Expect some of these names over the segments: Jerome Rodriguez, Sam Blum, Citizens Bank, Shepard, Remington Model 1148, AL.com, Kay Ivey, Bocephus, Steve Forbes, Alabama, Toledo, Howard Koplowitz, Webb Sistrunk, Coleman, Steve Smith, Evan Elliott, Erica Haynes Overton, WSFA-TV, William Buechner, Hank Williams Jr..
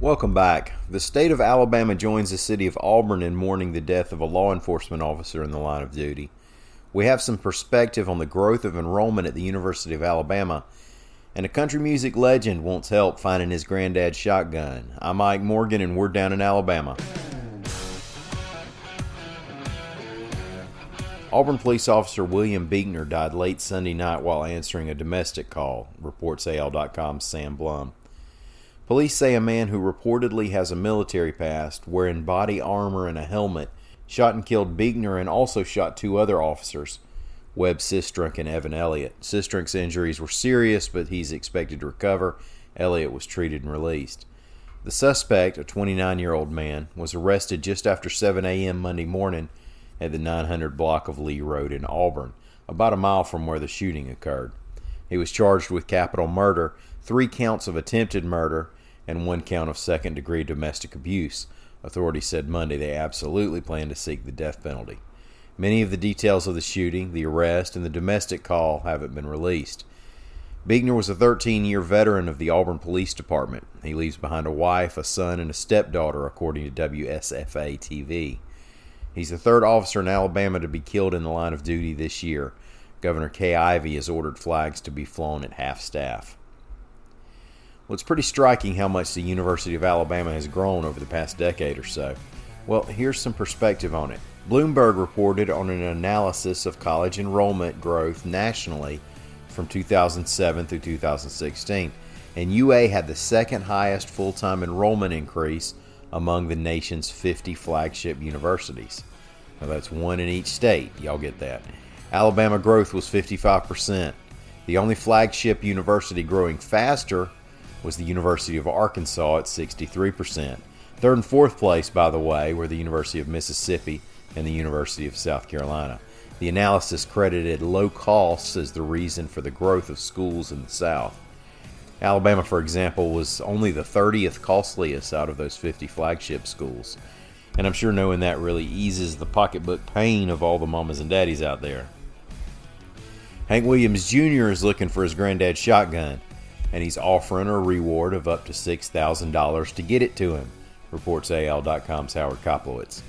Welcome back. The state of Alabama joins the city of Auburn in mourning the death of a law enforcement officer in the line of duty. We have some perspective on the growth of enrollment at the University of Alabama, and a country music legend wants help finding his granddad's shotgun. I'm Mike Morgan, and we're down in Alabama. Auburn police officer William Buechner died late Sunday night while answering a domestic call, reports AL.com's Sam Blum. Police say a man who reportedly has a military past, wearing body armor and a helmet, shot and killed Buechner and also shot two other officers, Webb Sistrunk and Evan Elliott. Sistrunk's injuries were serious, but he's expected to recover. Elliott was treated and released. The suspect, a 29-year-old man, was arrested just after 7 a.m. Monday morning at the 900 block of Lee Road in Auburn, about a mile from where the shooting occurred. He was charged with capital murder, 3 counts of attempted murder, and 1 count of second-degree domestic abuse. Authorities said Monday they absolutely plan to seek the death penalty. Many of the details of the shooting, the arrest, and the domestic call haven't been released. Buechner was a 13-year veteran of the Auburn Police Department. He leaves behind a wife, a son, and a stepdaughter, according to WSFA-TV. He's the third officer in Alabama to be killed in the line of duty this year. Governor Kay Ivey has ordered flags to be flown at half-staff. Well, it's pretty striking how much the University of Alabama has grown over the past decade or so. Well, here's some perspective on it. Bloomberg reported on an analysis of college enrollment growth nationally from 2007 through 2016, and UA had the second highest full-time enrollment increase among the nation's 50 flagship universities. Now, that's one in each state. Y'all get that. Alabama growth was 55%. The only flagship university growing faster was the University of Arkansas at 63%. Third and fourth place, by the way, were the University of Mississippi and the University of South Carolina. The analysis credited low costs as the reason for the growth of schools in the South. Alabama, for example, was only the 30th costliest out of those 50 flagship schools. And I'm sure knowing that really eases the pocketbook pain of all the mamas and daddies out there. Hank Williams Jr. is looking for his granddad's shotgun, and he's offering a reward of up to $6,000 to get it to him, reports AL.com's Howard Koplowitz.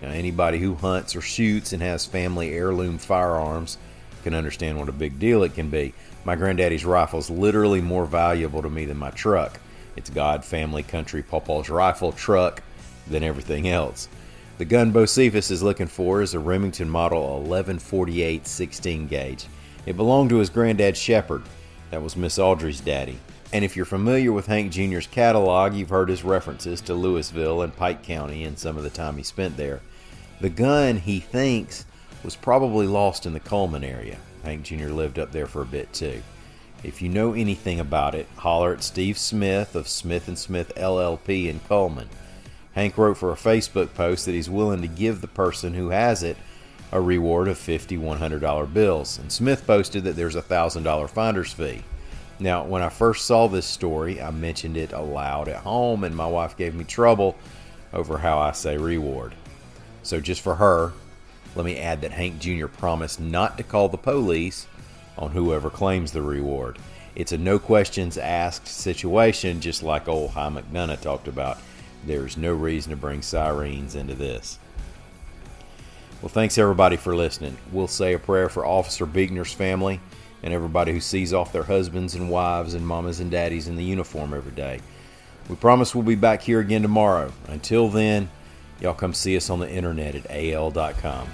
Now, anybody who hunts or shoots and has family heirloom firearms can understand what a big deal it can be. My granddaddy's rifle is literally more valuable to me than my truck. It's God, family, country, Pawpaw's rifle, truck, than everything else. The gun Bocephus is looking for is a Remington Model 1148 16 gauge. It belonged to his granddad Shepard. That was Miss Audrey's daddy. And if you're familiar with Hank Jr.'s catalog, you've heard his references to Louisville and Pike County and some of the time he spent there. The gun, he thinks, was probably lost in the Coleman area. Hank Jr. lived up there for a bit, too. If you know anything about it, holler at Steve Smith of Smith & Smith LLP in Coleman. Hank wrote for a Facebook post that he's willing to give the person who has it a reward of 50 $100 bills, and Smith posted that there's a $1,000 finder's fee. Now, when I first saw this story, I mentioned it aloud at home, and my wife gave me trouble over how I say reward. So just for her, let me add that Hank Jr. promised not to call the police on whoever claims the reward. It's a no questions asked situation, just like old High McDonough talked about. There's no reason to bring sirens into this. Well, thanks everybody for listening. We'll say a prayer for Officer Buechner's family and everybody who sees off their husbands and wives and mamas and daddies in the uniform every day. We promise we'll be back here again tomorrow. Until then, y'all come see us on the internet at AL.com.